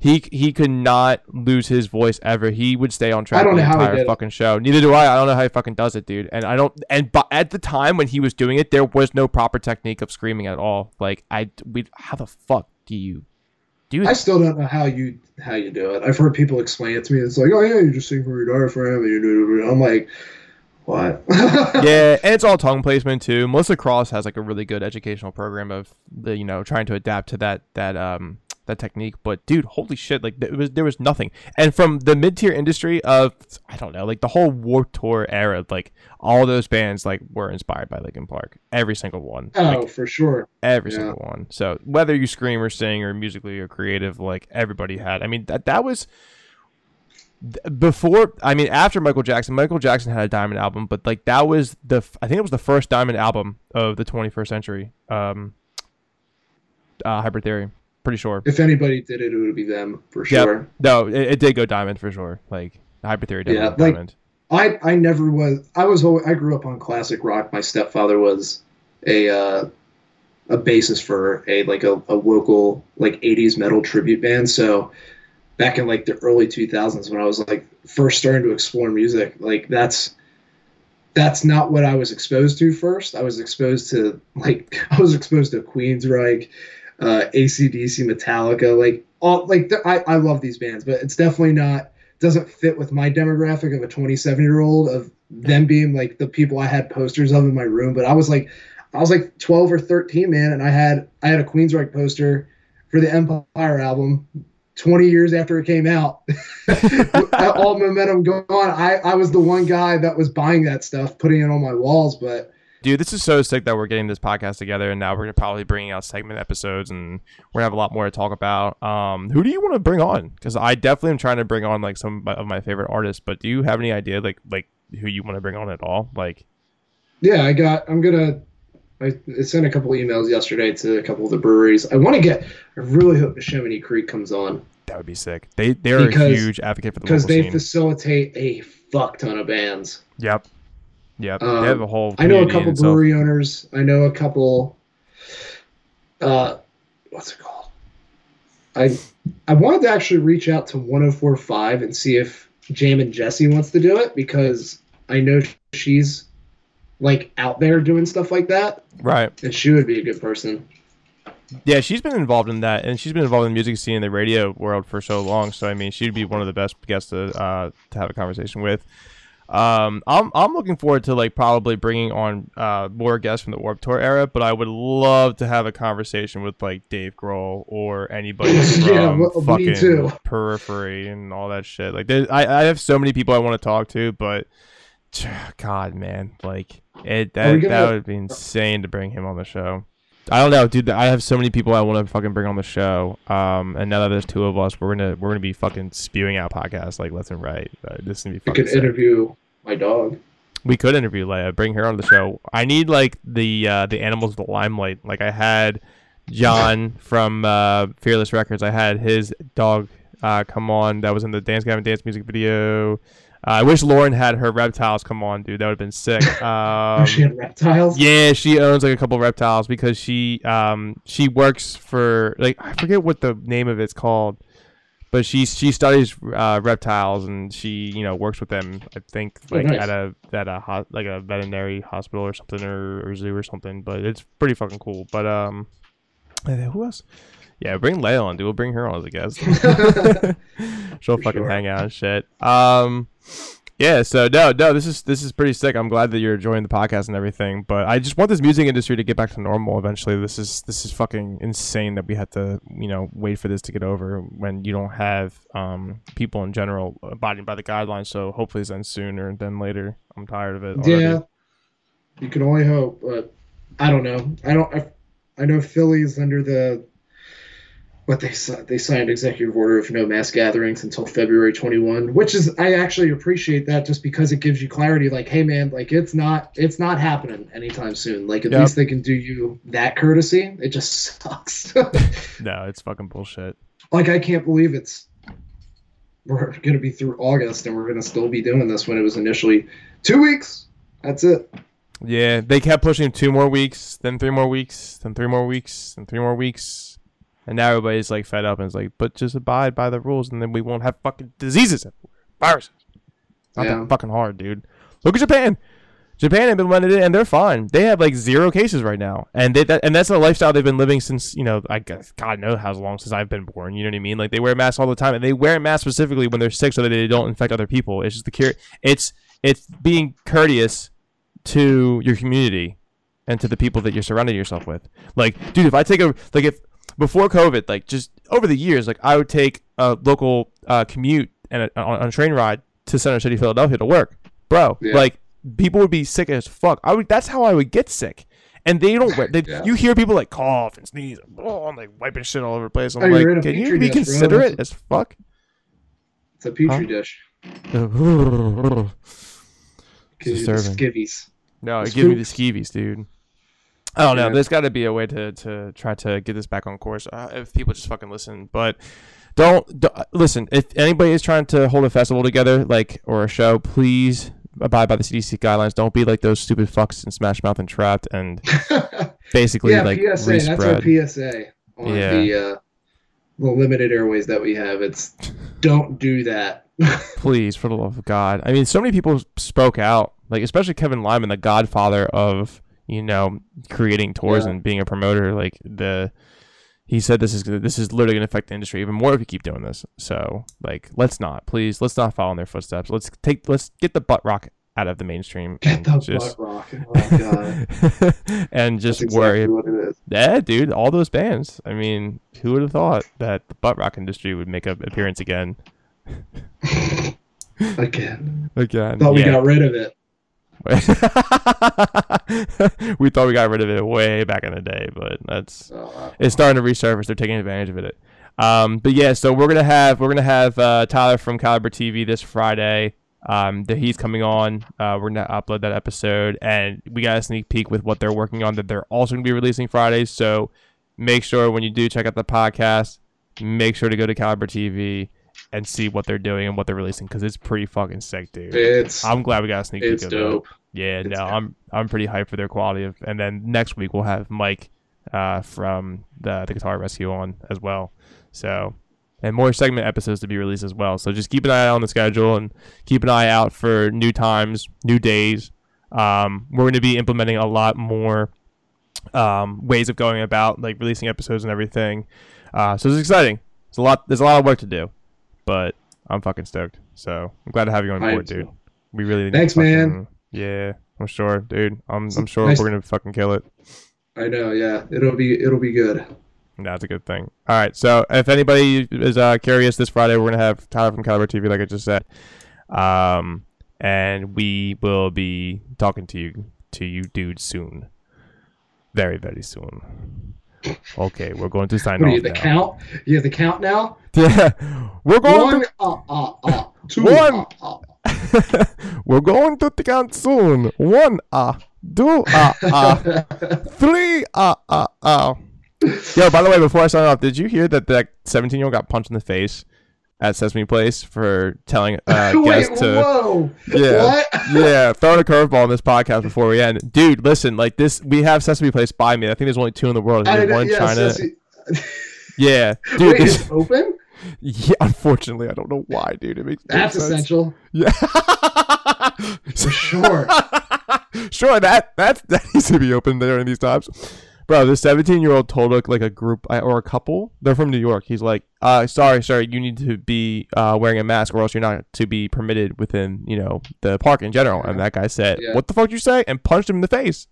He could not lose his voice ever. He would stay on track the entire fucking show. Neither do I. I don't know how he fucking does it, dude. And I don't. And but at the time when he was doing it, there was no proper technique of screaming at all. Like how the fuck do you do that? I still don't know how you do it. I've heard people explain it to me. It's like, oh yeah, you just sing for your daughter forever. I'm like, what? Yeah, and it's all tongue placement too. Melissa Cross has like a really good educational program of the trying to adapt to that technique, but dude, holy shit, like there was nothing. And from the mid-tier industry of I don't know, like the whole Warped Tour era, like all those bands like were inspired by Linkin Park, every single one. Oh, like, for sure, every single one. So whether you scream or sing or musically or creative, like everybody had. I mean, that was before. I mean, after Michael Jackson had a Diamond album, but like that was I think it was the first Diamond album of the 21st century. Hybrid Theory. Pretty sure if anybody did it, it would be them for sure. No, it did go Diamond for sure. Like Hybrid Theory did go Diamond. I never was. I grew up on classic rock. My stepfather was a bassist for a local like 80s metal tribute band. So back in like the early 2000s, when I was like first starting to explore music, like that's not what I was exposed to first. I was exposed to Queensryche, AC/DC, Metallica, like all like I love these bands, but it's definitely doesn't fit with my demographic of a 27-year-old, of them being like the people I had posters of in my room. But I was like 12 or 13, man, and I had a Queensryche poster for the Empire album 20 years after it came out. All momentum gone. I was the one guy that was buying that stuff, putting it on my walls, but. Dude, this is so sick that we're getting this podcast together, and now we're going to probably bring out segment episodes, and we're going to have a lot more to talk about. Who do you want to bring on? Because I definitely am trying to bring on like some of my favorite artists, but do you have any idea like who you want to bring on at all? Like, yeah, I sent a couple emails yesterday to a couple of the breweries. I really hope the Chamonix Creek comes on. That would be sick. They're a huge advocate for the local scene. Because they facilitate a fuck ton of bands. Yep. Yeah, they have a whole. I know a couple brewery owners. I know a couple. What's it called? I wanted to actually reach out to 104.5 and see if Jam and Jesse wants to do it, because I know she's like out there doing stuff like that. Right. And she would be a good person. Yeah, she's been involved in that, and she's been involved in the music scene and the radio world for so long. So I mean, she'd be one of the best guests to have a conversation with. I'm looking forward to like probably bringing on more guests from the Warped Tour era, but I would love to have a conversation with like Dave Grohl or anybody from fucking Periphery and all that shit. Like I have so many people I want to talk to, but God, man, like that would be insane to bring him on the show. I don't know, dude. I have so many people I want to fucking bring on the show. And now that there's two of us, we're gonna be fucking spewing out podcasts like left and right. This is gonna be fucking. We could interview my dog. We could interview Leia. Bring her on the show. I need like the animals of the limelight. Like I had John from Fearless Records. I had his dog come on. That was in the Dance Gavin Dance music video. I wish Lauren had her reptiles come on, dude. That would have been sick. She had reptiles? Yeah, she owns like a couple of reptiles, because she works for like I forget what the name of it's called, but she studies reptiles, and she works with them. I think like at a veterinary hospital or something, or zoo or something. But it's pretty fucking cool. But who else? Yeah, bring Leia on, dude. We'll bring her on as a guest. She'll hang out and shit. Yeah, so no, this is pretty sick. I'm glad that you're enjoying the podcast and everything, but I just want this music industry to get back to normal eventually. This is fucking insane that we have to, wait for this to get over when you don't have people in general abiding by the guidelines. So hopefully it's then sooner than later. I'm tired of it already. Yeah, you can only hope, but I don't know. I know Philly's under the. But they signed executive order of no mass gatherings until February 21, which is I actually appreciate that, just because it gives you clarity. Like, hey man, like it's not happening anytime soon. Like at least they can do you that courtesy. It just sucks. No, it's fucking bullshit. Like I can't believe we're gonna be through August and we're gonna still be doing this when it was initially 2 weeks. That's it. Yeah, they kept pushing 2 more weeks, then 3 more weeks, then 3 more weeks, then 3 more weeks. And now everybody's like fed up and it's like, but just abide by the rules and then we won't have fucking diseases everywhere. Viruses. It's not that fucking hard, dude. Look at Japan. Japan had been letting it in and they're fine. They have like 0 cases right now. And that's the lifestyle they've been living since, you know, I guess God knows how long since I've been born. You know what I mean? Like they wear masks all the time and they wear masks specifically when they're sick so that they don't infect other people. It's just the cure. It's being courteous to your community and to the people that you're surrounding yourself with. Like, dude, if I take a, like if, before COVID, like just over the years, like I would take a local commute and on a train ride to Center City, Philadelphia to work, bro. Yeah. Like people would be sick as fuck. That's how I would get sick. And they don't. You hear people like cough and sneeze, and, oh, I'm like wiping shit all over the place. I'm like, can you be considerate as fuck? It's a petri dish. It's skivvies. No, it gives me the skivvies, dude. I don't know. There's got to be a way to try to get this back on course if people just fucking listen. But don't listen. If anybody is trying to hold a festival together, like or a show, please abide by the CDC guidelines. Don't be like those stupid fucks in Smash Mouth and Trapt and basically like PSA. Respread. That's our PSA on the limited airways that we have. It's don't do that. Please, for the love of God. I mean, so many people spoke out, like especially Kevin Lyman, the godfather of, you know, creating tours and being a promoter, like he said this is literally going to affect the industry even more if you keep doing this. So like, let's not follow in their footsteps. Let's get the butt rock out of the mainstream. Get the butt rock. Oh my God. And just that's worry. Exactly what it is. Yeah, dude, all those bands. I mean, who would have thought that the butt rock industry would make an appearance again? Again. Thought we got rid of it. We thought we got rid of it way back in the day, but it's starting to resurface. They're taking advantage of it. But yeah, so we're gonna have Tyler from Calvert TV this Friday. He's coming on. We're gonna upload that episode, and we got a sneak peek with what they're working on that they're also gonna be releasing Fridays. So make sure when you do check out the podcast, make sure to go to Calvert TV and see what they're doing and what they're releasing, because it's pretty fucking sick, dude. I'm glad we got a sneak peek. It's dope. Yeah, it's dope. I'm pretty hyped for their quality of. And then next week we'll have Mike from the Guitar Rescue on as well. So, and more segment episodes to be released as well. So just keep an eye out on the schedule and keep an eye out for new times, new days. We're going to be implementing a lot more ways of going about like releasing episodes and everything. So it's exciting. It's a lot. There's a lot of work to do. But I'm fucking stoked. So I'm glad to have you on board, dude. We really need thanks, man. Yeah, I'm sure, dude. I'm sure nice. We're gonna fucking kill it. I know. Yeah, it'll be good. That's a good thing. All right. So if anybody is curious, this Friday we're gonna have Tyler from Calibre TV, like I just said, and we will be talking to you, dude, soon, very, very soon. Okay, we're going to sign off. Count? You have the count now? Yeah. We're going we're going to the count soon. 1, 2, 3. Yo, by the way, before I sign off, did you hear that 17-year-old got punched in the face at Sesame Place for telling guests to whoa. Yeah, what? Yeah, throwing a curveball on this podcast before we end, dude. Listen, like this, we have Sesame Place by me. I think there's only 2 in the world. There's one China. Yeah, dude. Wait, it's open. Yeah, unfortunately, I don't know why, dude. It makes that's sense. Essential. Yeah, for sure. Sure, that needs to be open during these times. Bro, this 17-year-old told like a group or a couple. They're from New York. He's like, sorry, sir, you need to be wearing a mask or else you're not to be permitted within, you know, the park in general. And that guy said, what the fuck did you say? And punched him in the face.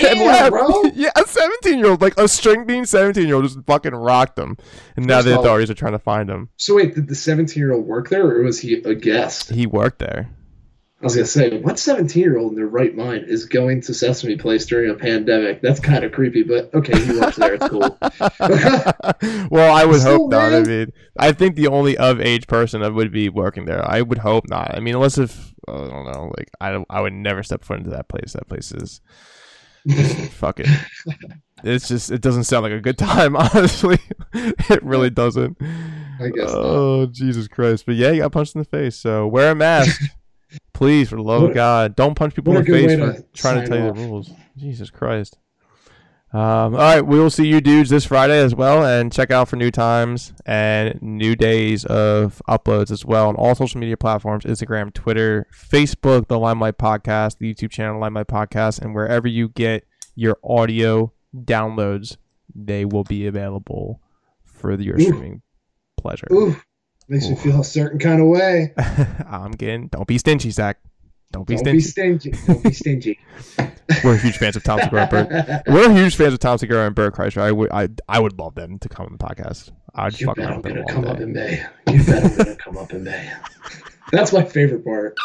Damn, bro. Yeah, a 17-year-old, like a string-bean 17-year-old just fucking rocked him. And now the authorities are trying to find him. So wait, did the 17-year-old work there or was he a guest? He worked there. I was going to say, what 17-year-old in their right mind is going to Sesame Place during a pandemic? That's kind of creepy, but okay, he works there. It's cool. Well, I would hope not. I mean, I think the only of-age person that would be working there. I would hope not. I mean, unless if, I don't know, like, I would never step foot into that place. That place is fuck it. It's just, it doesn't sound like a good time, honestly. It really doesn't. I guess oh, not. Jesus Christ. But yeah, you got punched in the face, so wear a mask. Please, for the love of God, don't punch people in the face for trying to tell you the rules. Jesus Christ. All right, we will see you dudes this Friday as well, and check out for new times and new days of uploads as well on all social media platforms: Instagram, Twitter, Facebook, the Limelight Podcast, the YouTube channel, Limelight Podcast, and wherever you get your audio downloads, they will be available for your streaming pleasure. Oof. Makes me feel a certain kind of way. I'm getting. Don't be stingy, Zach. Don't be stingy. We're huge fans of Tom Segura and Bert. We're huge fans of Tom Segura and Bert Kreischer. I would love them to come on the podcast. I'd fuck around with them all day. You bet I'm gonna come up in May. That's my favorite part.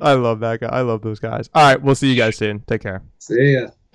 I love that guy. I love those guys. All right, we'll see you guys soon. Take care. See ya.